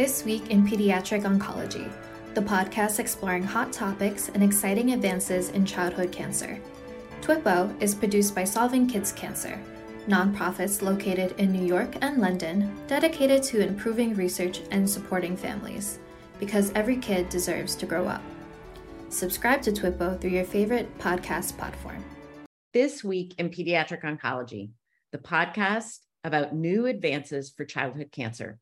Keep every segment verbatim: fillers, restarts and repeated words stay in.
This Week in Pediatric Oncology, the podcast exploring hot topics and exciting advances in childhood cancer. TWIPO is produced by Solving Kids Cancer, nonprofits located in New York and London dedicated to improving research and supporting families, because every kid deserves to grow up. Subscribe to TWIPO through your favorite podcast platform. This Week in Pediatric Oncology, the podcast about new advances for childhood cancer.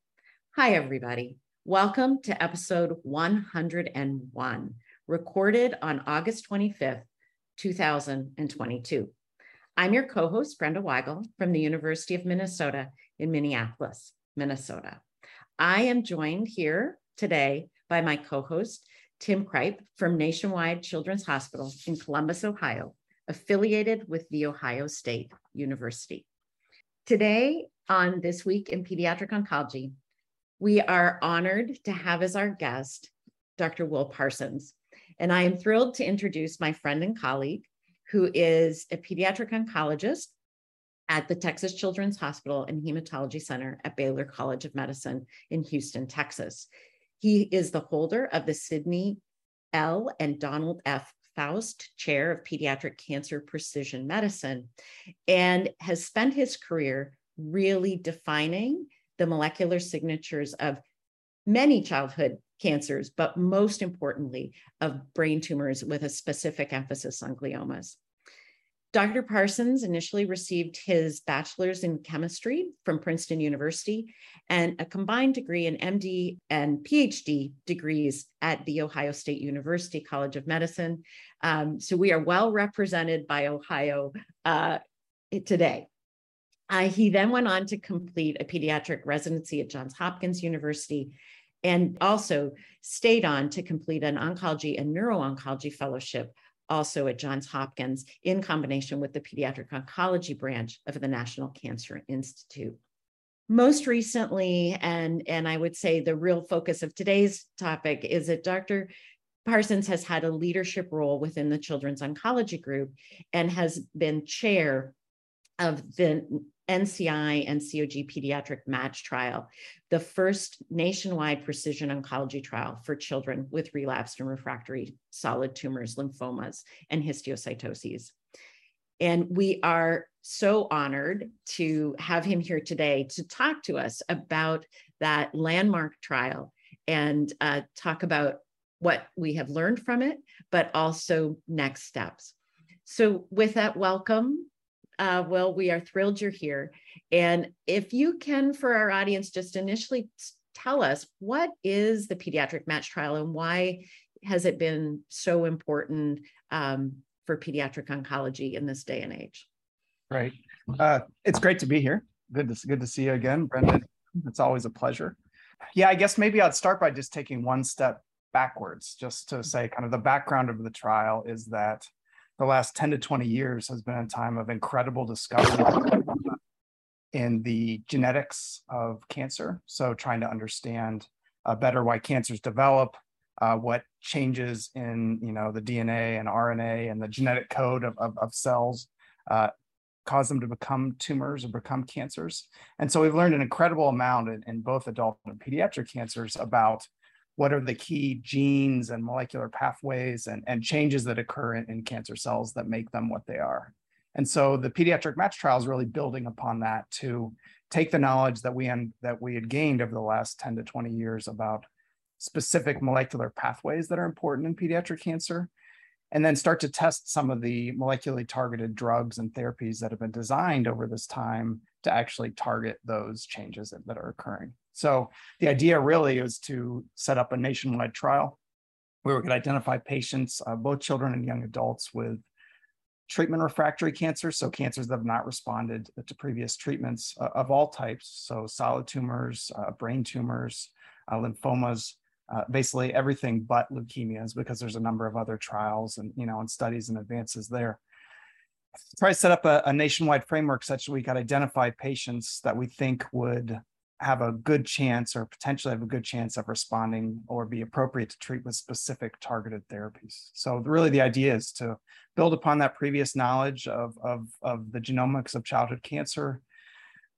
Hi, everybody. Welcome to episode one hundred and one, recorded on August twenty-fifth, two thousand twenty-two. I'm your co-host, Brenda Weigel, from the University of Minnesota in Minneapolis, Minnesota. I am joined here today by my co-host, Tim Kripe, from Nationwide Children's Hospital in Columbus, Ohio, affiliated with the Ohio State University. Today on This Week in Pediatric Oncology, we are honored to have as our guest, Doctor Will Parsons. And I am thrilled to introduce my friend and colleague, who is a pediatric oncologist at the Texas Children's Hospital and Hematology Center at Baylor College of Medicine in Houston, Texas. He is the holder of the Sidney L. and Donald F. Faust Chair of Pediatric Cancer Precision Medicine, and has spent his career really defining the molecular signatures of many childhood cancers, but most importantly, of brain tumors with a specific emphasis on gliomas. Doctor Parsons initially received his bachelor's in chemistry from Princeton University and a combined degree in M D and PhD degrees at the Ohio State University College of Medicine. Um, so we are well represented by Ohio uh, today. Uh, he then went on to complete a pediatric residency at Johns Hopkins University and also stayed on to complete an oncology and neuro-oncology fellowship also at Johns Hopkins in combination with the pediatric oncology branch of the National Cancer Institute. Most recently, and, and I would say the real focus of today's topic is that Doctor Parsons has had a leadership role within the Children's Oncology Group and has been chair of the N C I and C O G Pediatric Match Trial, the first nationwide precision oncology trial for children with relapsed and refractory solid tumors, lymphomas, and histiocytoses. And we are so honored to have him here today to talk to us about that landmark trial and uh, talk about what we have learned from it, but also next steps. So with that, welcome. Uh, well, we are thrilled you're here. And if you can, for our audience, just initially tell us, what is the Pediatric Match Trial and why has it been so important um, for pediatric oncology in this day and age? Right. Uh, it's great to be here. Good to, good to see you again, Brendan. It's always a pleasure. Yeah, I guess maybe I'd start by just taking one step backwards, just to say kind of the background of the trial is that the last ten to twenty years has been a time of incredible discovery in the genetics of cancer. So trying to understand uh, better why cancers develop, uh, what changes in you know the D N A and R N A and the genetic code of, of, of cells uh, cause them to become tumors or become cancers. And so we've learned an incredible amount in, in both adult and pediatric cancers about what are the key genes and molecular pathways and, and changes that occur in, in cancer cells that make them what they are. And so the pediatric match trial is really building upon that to take the knowledge that we, that we had gained over the last ten to twenty years about specific molecular pathways that are important in pediatric cancer, and then start to test some of the molecularly targeted drugs and therapies that have been designed over this time to actually target those changes that, that are occurring. So the idea really is to set up a nationwide trial where we could identify patients, uh, both children and young adults, with treatment refractory cancers, so cancers that have not responded to previous treatments uh, of all types, so solid tumors, uh, brain tumors, uh, lymphomas, uh, basically everything but leukemias, because there's a number of other trials and you know and studies and advances there. Try to set up a, a nationwide framework such that we could identify patients that we think would have a good chance or potentially have a good chance of responding or be appropriate to treat with specific targeted therapies. So really the idea is to build upon that previous knowledge of, of, of the genomics of childhood cancer,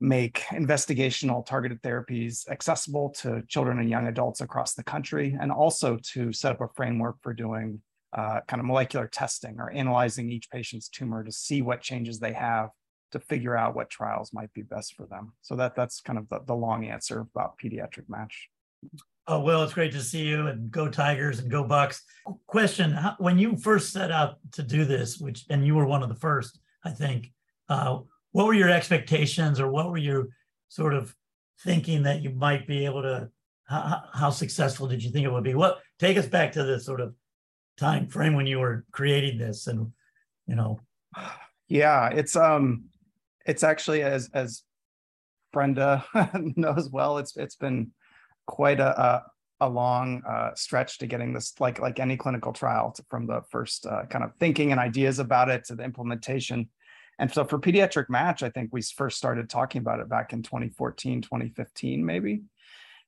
make investigational targeted therapies accessible to children and young adults across the country, and also to set up a framework for doing uh, kind of molecular testing or analyzing each patient's tumor to see what changes they have to figure out what trials might be best for them. So that, that's kind of the, the long answer about Pediatric Match. Oh, Will, it's great to see you, and go Tigers and go Bucks. Question, when you first set out to do this, which, and you were one of the first, I think, uh, what were your expectations, or what were you sort of thinking that you might be able to, how, how successful did you think it would be? What, take us back to the sort of time frame when you were creating this and, you know. Yeah, it's, um, it's actually, as, as Brenda knows well, it's, it's been quite a, a, a long uh, stretch to getting this, like, like any clinical trial, to, from the first uh, kind of thinking and ideas about it to the implementation. And so for Pediatric Match, I think we first started talking about it back in twenty fourteen, twenty fifteen, maybe.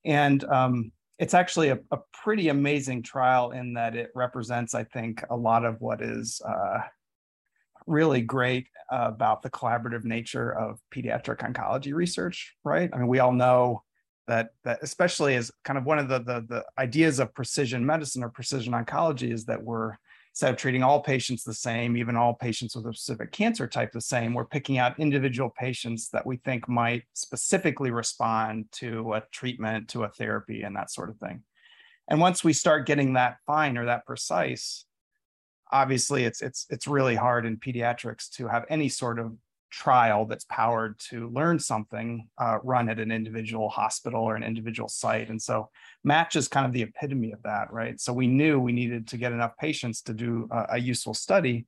And um, it's actually a, a pretty amazing trial in that it represents, I think, a lot of what is uh, really great about the collaborative nature of pediatric oncology research, right? I mean, we all know that, that especially as kind of one of the, the, the ideas of precision medicine or precision oncology is that we're, instead of treating all patients the same, even all patients with a specific cancer type the same, we're picking out individual patients that we think might specifically respond to a treatment, to a therapy, and that sort of thing. And once we start getting that fine or that precise, obviously it's, it's, it's really hard in pediatrics to have any sort of trial that's powered to learn something uh, run at an individual hospital or an individual site. And so Match is kind of the epitome of that, right? So we knew we needed to get enough patients to do a, a useful study.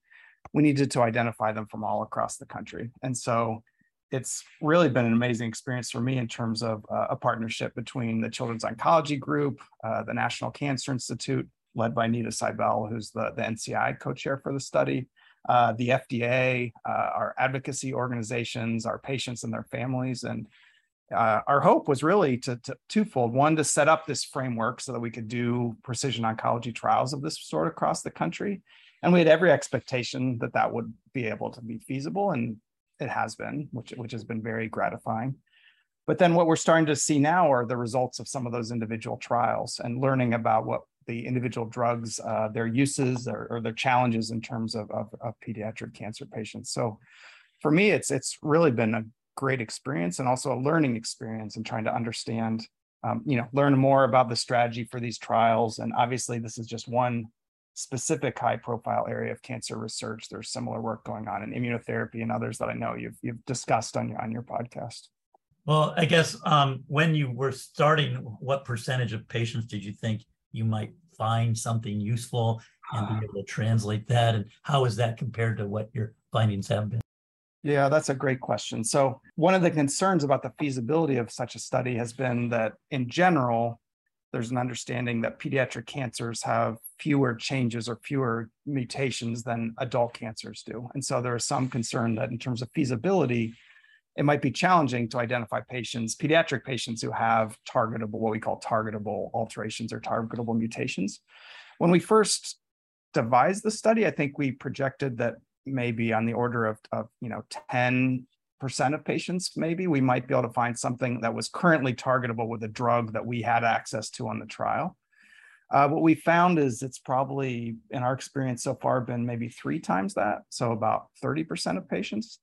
We needed to identify them from all across the country. And so it's really been an amazing experience for me in terms of uh, a partnership between the Children's Oncology Group, uh, the National Cancer Institute, led by Nita Seibel, who's the, the N C I co-chair for the study, Uh, the F D A, uh, our advocacy organizations, our patients and their families. And uh, our hope was really to, to twofold. One, to set up this framework so that we could do precision oncology trials of this sort across the country. And we had every expectation that that would be able to be feasible, and it has been, which, which has been very gratifying. But then what we're starting to see now are the results of some of those individual trials and learning about what the individual drugs, uh, their uses or, or their challenges in terms of, of, of pediatric cancer patients. So for me, it's, it's really been a great experience, and also a learning experience, and trying to understand, um, you know, learn more about the strategy for these trials. And obviously this is just one specific high profile area of cancer research. There's similar work going on in immunotherapy and others that I know you've, you've discussed on your, on your podcast. Well, I guess um, when you were starting, what percentage of patients did you think you might find something useful and be able to translate that? And how is that compared to what your findings have been? Yeah, that's a great question. So one of the concerns about the feasibility of such a study has been that in general, there's an understanding that pediatric cancers have fewer changes or fewer mutations than adult cancers do. And so there is some concern that in terms of feasibility, it might be challenging to identify patients, pediatric patients who have targetable, what we call targetable alterations or targetable mutations. When we first devised the study, I think we projected that maybe on the order of, of you know, ten percent of patients, maybe we might be able to find something that was currently targetable with a drug that we had access to on the trial. Uh, what we found is it's probably, in our experience so far, been maybe three times that, so about thirty percent of patients.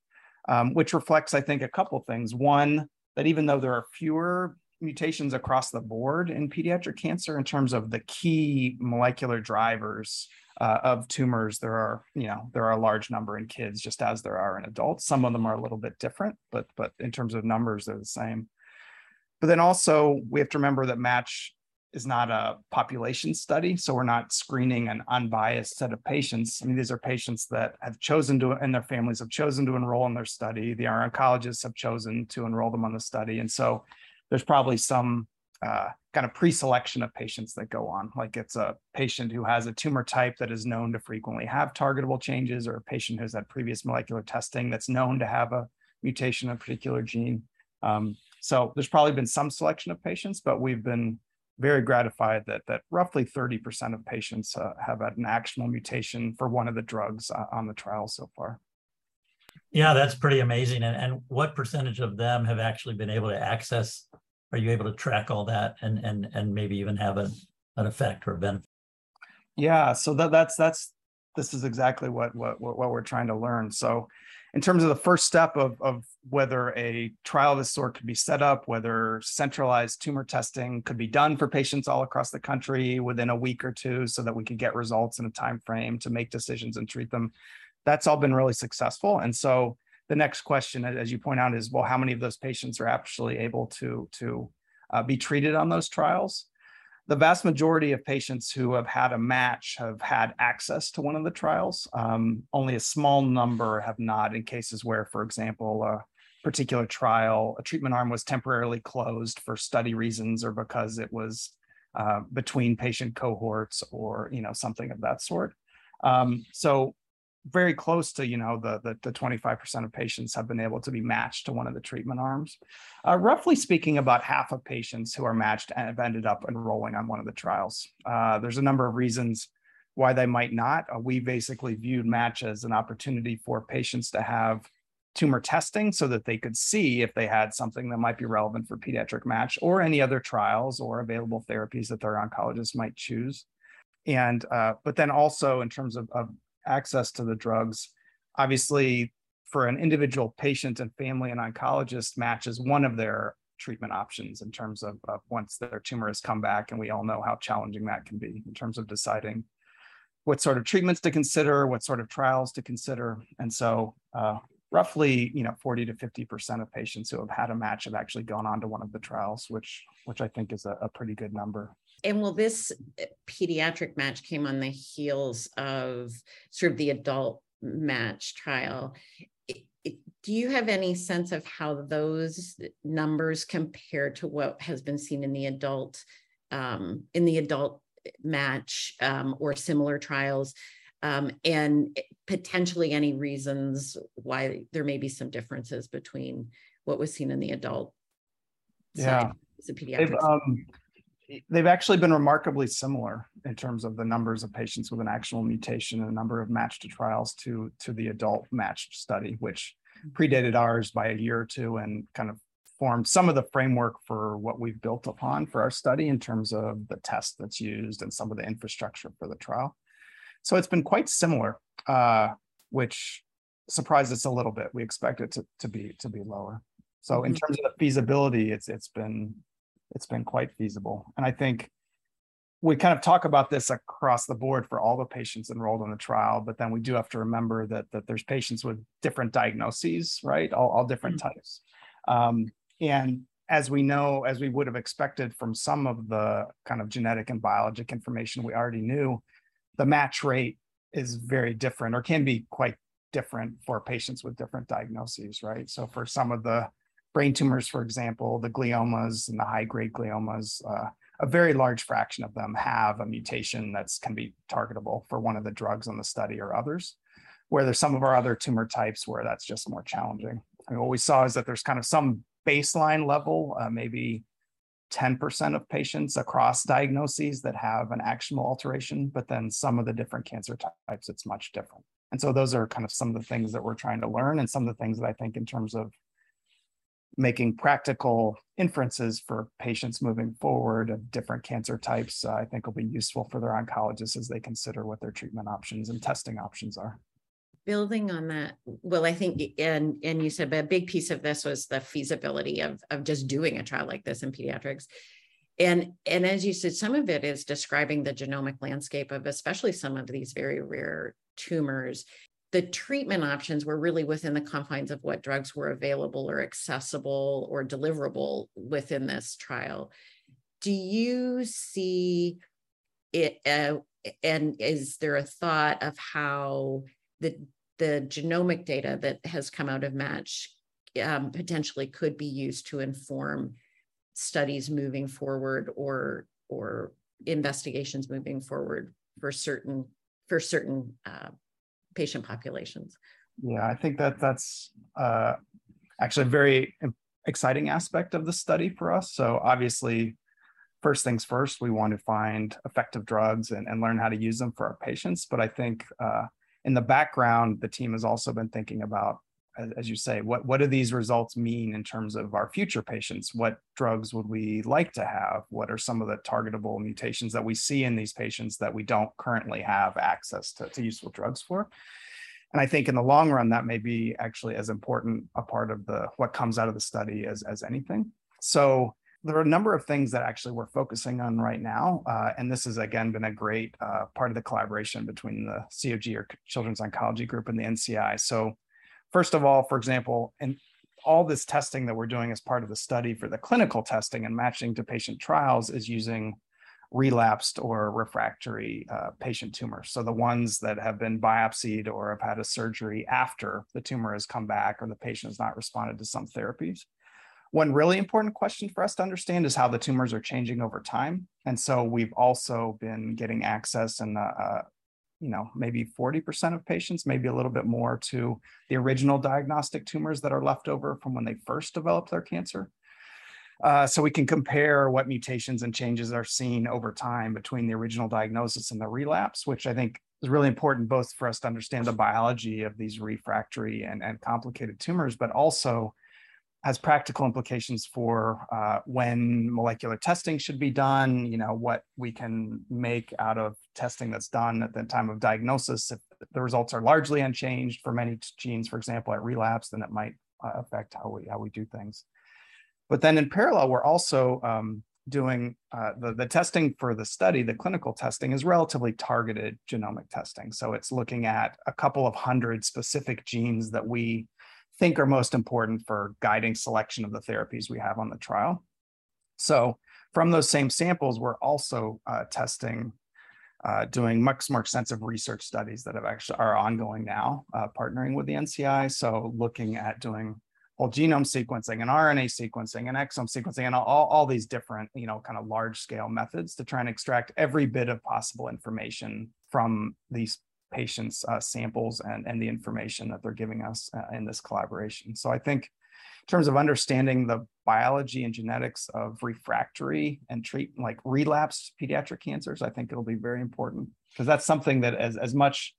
Um, which reflects, I think, a couple things. One, that even though there are fewer mutations across the board in pediatric cancer in terms of the key molecular drivers uh, of tumors, there are, you know, there are a large number in kids just as there are in adults. Some of them are a little bit different, but but in terms of numbers, they're the same. But then also, we have to remember that Match is not a population study. So we're not screening an unbiased set of patients. I mean, these are patients that have chosen to, and their families have chosen to enroll in their study. The, our oncologists have chosen to enroll them on the study. And so there's probably some uh, kind of pre-selection of patients that go on. Like it's a patient who has a tumor type that is known to frequently have targetable changes, or a patient who's had previous molecular testing that's known to have a mutation of a particular gene. Um, so there's probably been some selection of patients, but we've been very gratified that that roughly thirty percent of patients uh, have had an actionable mutation for one of the drugs uh, on the trial so far. Yeah, that's pretty amazing. And, and what percentage of them have actually been able to access? Are you able to track all that and and and maybe even have an, an effect or a benefit? Yeah, so that, that's that's this is exactly what what what we're trying to learn. So, in terms of the first step of of whether a trial of this sort could be set up, whether centralized tumor testing could be done for patients all across the country within a week or two, so that we could get results in a time frame to make decisions and treat them. That's all been really successful. And so the next question, as you point out, is, well, how many of those patients are actually able to, to uh, be treated on those trials? The vast majority of patients who have had a match have had access to one of the trials. Um, only a small number have not, in cases where, for example, a particular trial, a treatment arm was temporarily closed for study reasons or because it was uh, between patient cohorts or, you know, something of that sort. Um, so very close to, you know, the, the, the twenty-five percent of patients have been able to be matched to one of the treatment arms. Uh, roughly speaking, about half of patients who are matched have ended up enrolling on one of the trials. Uh, there's a number of reasons why they might not. Uh, we basically viewed match as an opportunity for patients to have tumor testing so that they could see if they had something that might be relevant for pediatric match or any other trials or available therapies that their oncologists might choose. And, uh, but then also in terms of, of access to the drugs. Obviously, for an individual patient and family, an oncologist match is one of their treatment options in terms of, of once their tumor has come back, and we all know how challenging that can be in terms of deciding what sort of treatments to consider, what sort of trials to consider. And so uh, roughly, you know, forty to fifty percent of patients who have had a match have actually gone on to one of the trials, which, which I think is a, a pretty good number. And well, this pediatric match came on the heels of sort of the adult match trial. It, it, do you have any sense of how those numbers compare to what has been seen in the adult um, in the adult match um, or similar trials, um, and potentially any reasons why there may be some differences between what was seen in the adult yeah. side and the pediatric? They've actually been remarkably similar in terms of the numbers of patients with an actionable mutation and the number of matched to trials to, to the adult matched study, which predated ours by a year or two and kind of formed some of the framework for what we've built upon for our study in terms of the test that's used and some of the infrastructure for the trial. So it's been quite similar, uh, which surprised us a little bit. We expect it to, to be to be lower. So in terms of the feasibility, it's it's been It's been quite feasible. And I think we kind of talk about this across the board for all the patients enrolled in the trial, but then we do have to remember that, that there's patients with different diagnoses, right? All, all different mm-hmm. types. Um, and as we know, as we would have expected from some of the kind of genetic and biologic information we already knew, the match rate is very different or can be quite different for patients with different diagnoses, right? So for some of the brain tumors, for example, the gliomas and the high-grade gliomas, uh, a very large fraction of them have a mutation that can be targetable for one of the drugs on the study or others, where there's some of our other tumor types where that's just more challenging. I mean, what we saw is that there's kind of some baseline level, uh, maybe ten percent of patients across diagnoses that have an actionable alteration, but then some of the different cancer types, it's much different. And so those are kind of some of the things that we're trying to learn and some of the things that I think in terms of making practical inferences for patients moving forward of different cancer types, uh, I think will be useful for their oncologists as they consider what their treatment options and testing options are. Building on that, well, I think, and and you said, but a big piece of this was the feasibility of, of just doing a trial like this in pediatrics. And, and as you said, some of it is describing the genomic landscape of especially some of these very rare tumors. The treatment options were really within the confines of what drugs were available or accessible or deliverable within this trial. Do you see it, uh, and is there a thought of how the, the genomic data that has come out of MATCH um, potentially could be used to inform studies moving forward or, or investigations moving forward for certain, for certain uh, patient populations? Yeah, I think that that's uh, actually a very exciting aspect of the study for us. So obviously, first things first, we want to find effective drugs and, and learn how to use them for our patients. But I think uh, in the background, the team has also been thinking about as you say, what, what do these results mean in terms of our future patients? What drugs would we like to have? What are some of the targetable mutations that we see in these patients that we don't currently have access to, to useful drugs for? And I think in the long run, that may be actually as important a part of the what comes out of the study as, as anything. So there are a number of things that actually we're focusing on right now. Uh, and this has, again, been a great uh, part of the collaboration between the C O G, or Children's Oncology Group, and the N C I. So first of all, for example, and all this testing that we're doing as part of the study for the clinical testing and matching to patient trials is using relapsed or refractory uh, patient tumors. So the ones that have been biopsied or have had a surgery after the tumor has come back or the patient has not responded to some therapies. One really important question for us to understand is how the tumors are changing over time. And so we've also been getting access in, uh, uh, you know, maybe forty percent of patients, maybe a little bit more, to the original diagnostic tumors that are left over from when they first developed their cancer. Uh, so we can compare what mutations and changes are seen over time between the original diagnosis and the relapse, which I think is really important both for us to understand the biology of these refractory and, and complicated tumors, but also has practical implications for uh, when molecular testing should be done, you know, what we can make out of testing that's done at the time of diagnosis. If the results are largely unchanged for many genes, for example, at relapse, then it might uh, affect how we, how we do things. But then in parallel, we're also um, doing uh, the, the testing for the study, the clinical testing is relatively targeted genomic testing. So it's looking at a couple of hundred specific genes that we think are most important for guiding selection of the therapies we have on the trial. So from those same samples, we're also uh, testing, uh, doing much more extensive research studies that have actually are ongoing now, uh, partnering with the N C I. So looking at doing whole genome sequencing and R N A sequencing and exome sequencing and all, all these different, you know, kind of large scale methods to try and extract every bit of possible information from these patients' uh, samples and, and the information that they're giving us uh, in this collaboration. So I think in terms of understanding the biology and genetics of refractory and treat like relapsed pediatric cancers, I think it'll be very important because that's something that as, as much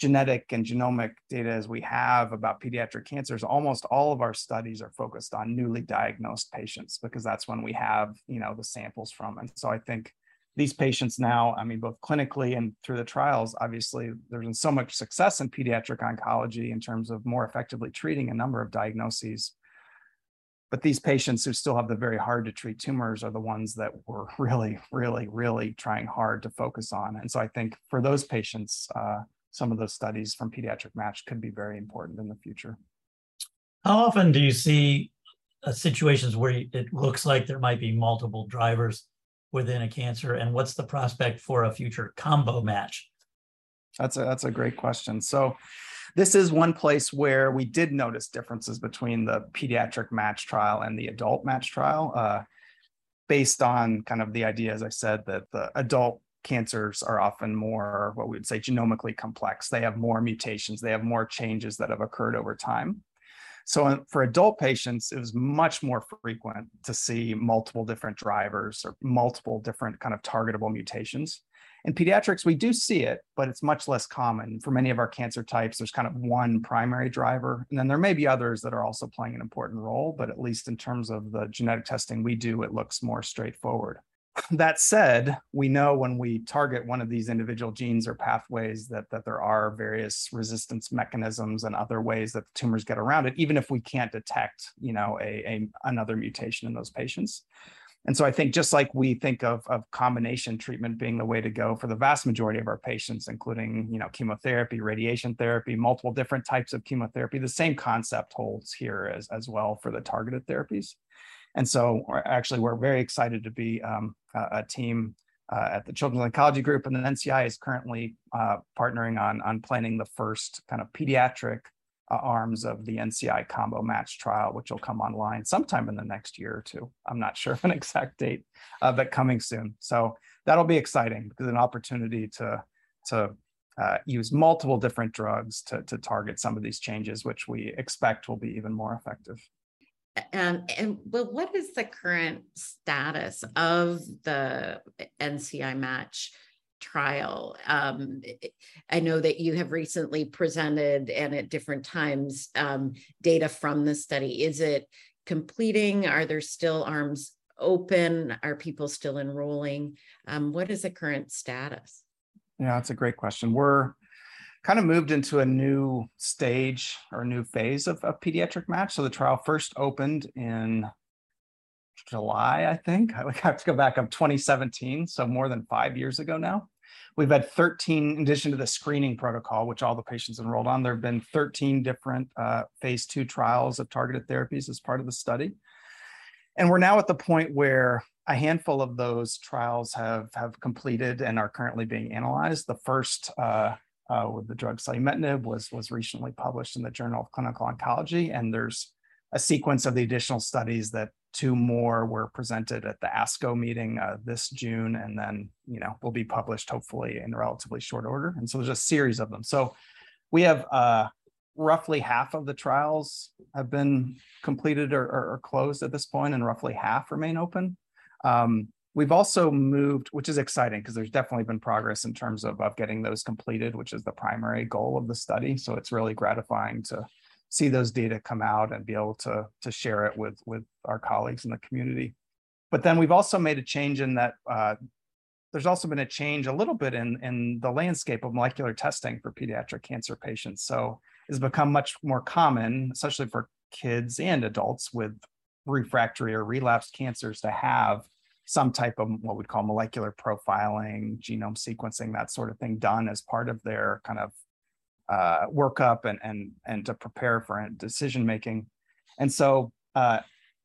genetic and genomic data as we have about pediatric cancers, almost all of our studies are focused on newly diagnosed patients because that's when we have, you know, the samples from. And so I think these patients now, I mean, both clinically and through the trials, obviously there's been so much success in pediatric oncology in terms of more effectively treating a number of diagnoses. But these patients who still have the very hard to treat tumors are the ones that we're really, really, really trying hard to focus on. And so I think for those patients, uh, some of those studies from Pediatric Match could be very important in the future. How often do you see uh, situations where it looks like there might be multiple drivers within a cancer, and what's the prospect for a future combo match? That's a, that's a great question. So this is one place where we did notice differences between the Pediatric Match trial and the adult match trial, uh, based on kind of the idea, as I said, that the adult cancers are often more what we would say genomically complex. They have more mutations, they have more changes that have occurred over time. So for adult patients, it was much more frequent to see multiple different drivers or multiple different kind of targetable mutations. In pediatrics, we do see it, but it's much less common. For many of our cancer types, there's kind of one primary driver, and then there may be others that are also playing an important role, but at least in terms of the genetic testing we do, it looks more straightforward. That said, we know when we target one of these individual genes or pathways that, that there are various resistance mechanisms and other ways that the tumors get around it, even if we can't detect, you know, a, a another mutation in those patients. And so I think just like we think of, of combination treatment being the way to go for the vast majority of our patients, including, you know, chemotherapy, radiation therapy, multiple different types of chemotherapy, the same concept holds here as, as well for the targeted therapies. And so we're actually, we're very excited to be um, a, a team uh, at the Children's Oncology Group, and the N C I is currently uh, partnering on, on planning the first kind of pediatric uh, arms of the N C I Combo Match trial, which will come online sometime in the next year or two. I'm not sure of an exact date, uh, but coming soon. So that'll be exciting because an opportunity to, to uh, use multiple different drugs to, to target some of these changes, which we expect will be even more effective. Um, and well, what is the current status of the N C I match trial. Um, I know that you have recently presented and at different times um, data from the study. Is it completing? Are there still arms open? Are people still enrolling? Um, what is the current status? Yeah, that's a great question. We're kind of moved into a new stage or new phase of, of Pediatric Match. So the trial first opened in July, I think. I would have to go back up twenty seventeen, so more than five years ago now. We've had thirteen, in addition to the screening protocol, which all the patients enrolled on, there have been thirteen different uh, phase two trials of targeted therapies as part of the study. And we're now at the point where a handful of those trials have, have completed and are currently being analyzed. The first uh, uh, with the drug selumetinib was, was recently published in the Journal of Clinical Oncology, and there's a sequence of the additional studies that two more were presented at the ASCO meeting uh, this June, and then, you know, will be published hopefully in relatively short order. And so there's a series of them. So we have uh, roughly half of the trials have been completed or, or, or closed at this point, and roughly half remain open. Um, we've also moved, which is exciting because there's definitely been progress in terms of, of getting those completed, which is the primary goal of the study. So it's really gratifying to see those data come out and be able to, to share it with, with our colleagues in the community. But then we've also made a change in that uh, there's also been a change a little bit in, in the landscape of molecular testing for pediatric cancer patients. So it's become much more common, especially for kids and adults with refractory or relapsed cancers, to have some type of what we'd call molecular profiling, genome sequencing, that sort of thing done as part of their kind of Uh, workup and and and to prepare for decision making. And so uh,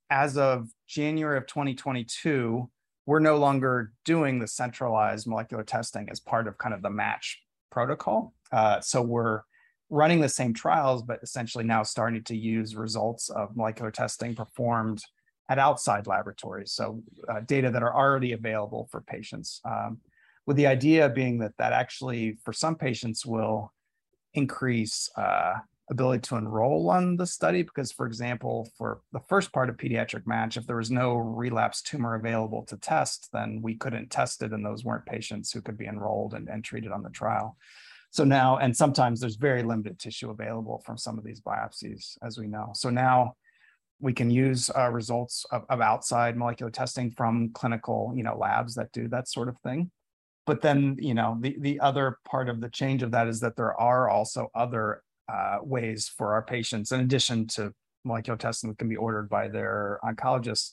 as of January of twenty twenty-two, we're no longer doing the centralized molecular testing as part of kind of the match protocol. Uh, so we're running the same trials, but essentially now starting to use results of molecular testing performed at outside laboratories. So uh, data that are already available for patients, um, with the idea being that that actually for some patients will increase uh, ability to enroll on the study, because, for example, for the first part of Pediatric Match, if there was no relapse tumor available to test, then we couldn't test it, and those weren't patients who could be enrolled and, and treated on the trial. So now, and sometimes there's very limited tissue available from some of these biopsies, as we know. So now we can use uh, results of, of outside molecular testing from clinical, you know, labs that do that sort of thing. But then, you know, the, the other part of the change of that is that there are also other uh, ways for our patients, in addition to molecular testing that can be ordered by their oncologists,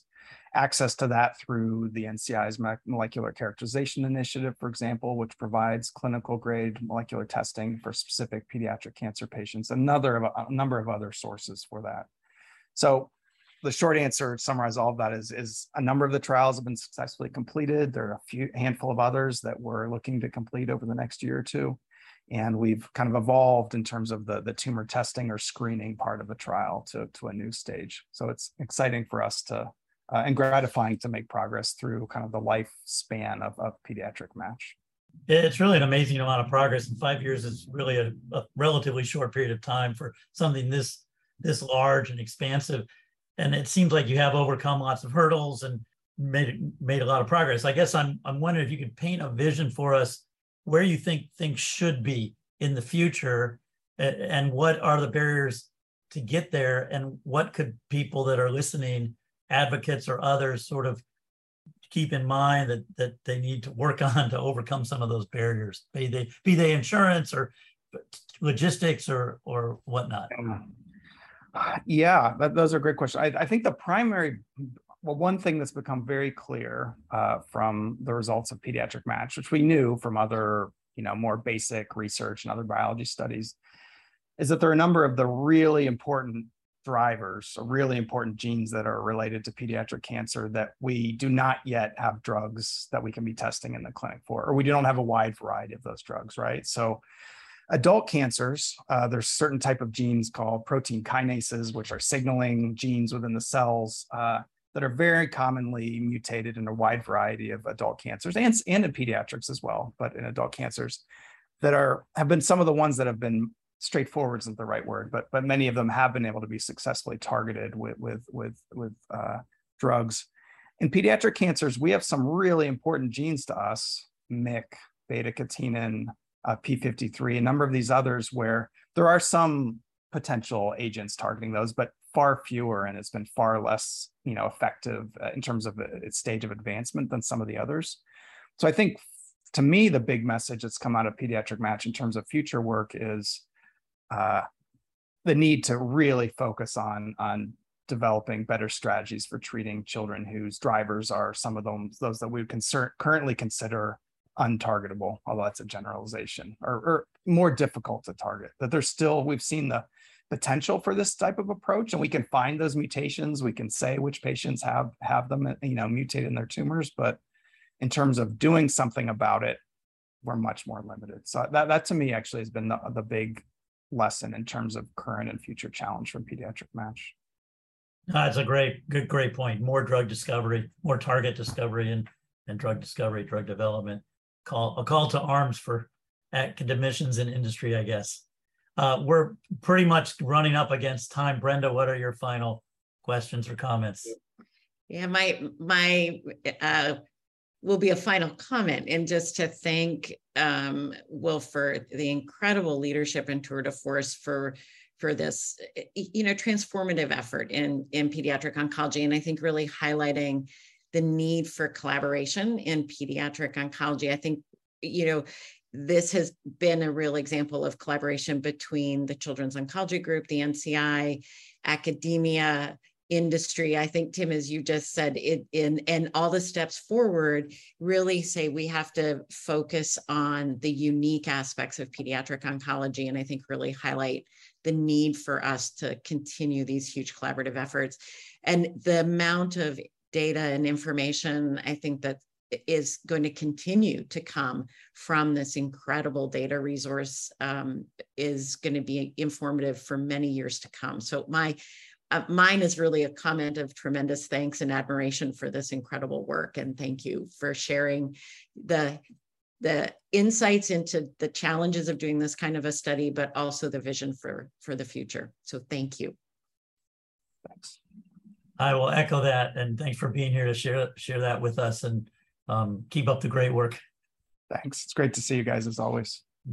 access to that through the N C I's Molecular Characterization Initiative, for example, which provides clinical grade molecular testing for specific pediatric cancer patients, another of a, a number of other sources for that. So the short answer to summarize all of that is, is a number of the trials have been successfully completed. There are a few handful of others that we're looking to complete over the next year or two. And we've kind of evolved in terms of the, the tumor testing or screening part of the trial to, to a new stage. So it's exciting for us to, uh, and gratifying to make progress through kind of the lifespan of, of Pediatric Match. It's really an amazing amount of progress. And five years is really a, a relatively short period of time for something this, this large and expansive. And it seems like you have overcome lots of hurdles and made made a lot of progress. I guess I'm I'm wondering if you could paint a vision for us where you think things should be in the future, and what are the barriers to get there, and what could people that are listening, advocates or others, sort of keep in mind that that they need to work on to overcome some of those barriers, be they be they insurance or logistics or or whatnot. Um. Yeah, that, those are great questions. I, I think the primary, well, one thing that's become very clear uh, from the results of Pediatric Match, which we knew from other, you know, more basic research and other biology studies, is that there are a number of the really important drivers, or really important genes that are related to pediatric cancer that we do not yet have drugs that we can be testing in the clinic for, or we don't have a wide variety of those drugs, right? So adult cancers, uh, there's certain type of genes called protein kinases, which are signaling genes within the cells uh, that are very commonly mutated in a wide variety of adult cancers and, and in pediatrics as well, but in adult cancers that are have been some of the ones that have been straightforward isn't the right word, but but many of them have been able to be successfully targeted with with with with uh, drugs. In pediatric cancers, we have some really important genes to us, M Y C. beta-catenin, uh, P fifty-three, a number of these others where there are some potential agents targeting those, but far fewer, and it's been far less, you know, effective uh, in terms of its stage of advancement than some of the others. So I think, to me, the big message that's come out of Pediatric Match in terms of future work is uh, the need to really focus on, on developing better strategies for treating children whose drivers are some of them, those that we would concern, currently consider untargetable, although that's a generalization, or, or more difficult to target. That there's still, we've seen the potential for this type of approach, and we can find those mutations, we can say which patients have, have them, you know, mutate in their tumors, but in terms of doing something about it, we're much more limited. So that, that to me actually has been the, the big lesson in terms of current and future challenge from Pediatric Match. That's a great, good, great point. More drug discovery, more target discovery, and, and drug discovery, drug development. Call a call to arms for academicians and industry, I guess. Uh, we're pretty much running up against time. Brenda, what are your final questions or comments? Yeah, my my. Uh... will be a final comment, and just to thank um, Will for the incredible leadership and tour de force for for this, you know, transformative effort in in pediatric oncology, and I think really highlighting the need for collaboration in pediatric oncology. I think, you know, this has been a real example of collaboration between the Children's Oncology Group, the N C I, academia, industry. I think, Tim, as you just said, it in and all the steps forward really say we have to focus on the unique aspects of pediatric oncology, and I think really highlight the need for us to continue these huge collaborative efforts. And the amount of data and information, I think, that is going to continue to come from this incredible data resource um, is going to be informative for many years to come. So my Uh, mine is really a comment of tremendous thanks and admiration for this incredible work. And thank you for sharing the, the insights into the challenges of doing this kind of a study, but also the vision for, for the future. So thank you. Thanks. I will echo that. And thanks for being here to share, share that with us, and um, keep up the great work. Thanks. It's great to see you guys as always.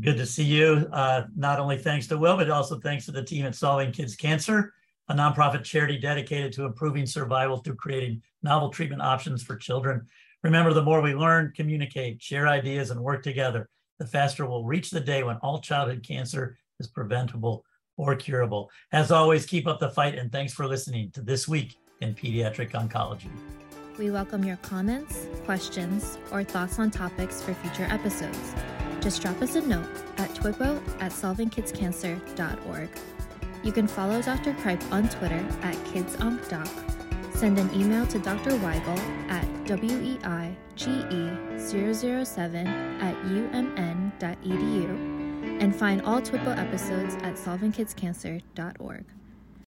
Good to see you. Uh, not only thanks to Will, but also thanks to the team at Solving Kids Cancer, a nonprofit charity dedicated to improving survival through creating novel treatment options for children. Remember, the more we learn, communicate, share ideas, and work together, the faster we'll reach the day when all childhood cancer is preventable or curable. As always, keep up the fight, and thanks for listening to This Week in Pediatric Oncology. We welcome your comments, questions, or thoughts on topics for future episodes. Just drop us a note at twipo at solving kids cancer dot org. You can follow Doctor Kripe on Twitter at kids onc doc, send an email to Doctor Weigel at weige zero zero seven at u m n dot e d u, and find all twipo episodes at solving kids cancer dot org.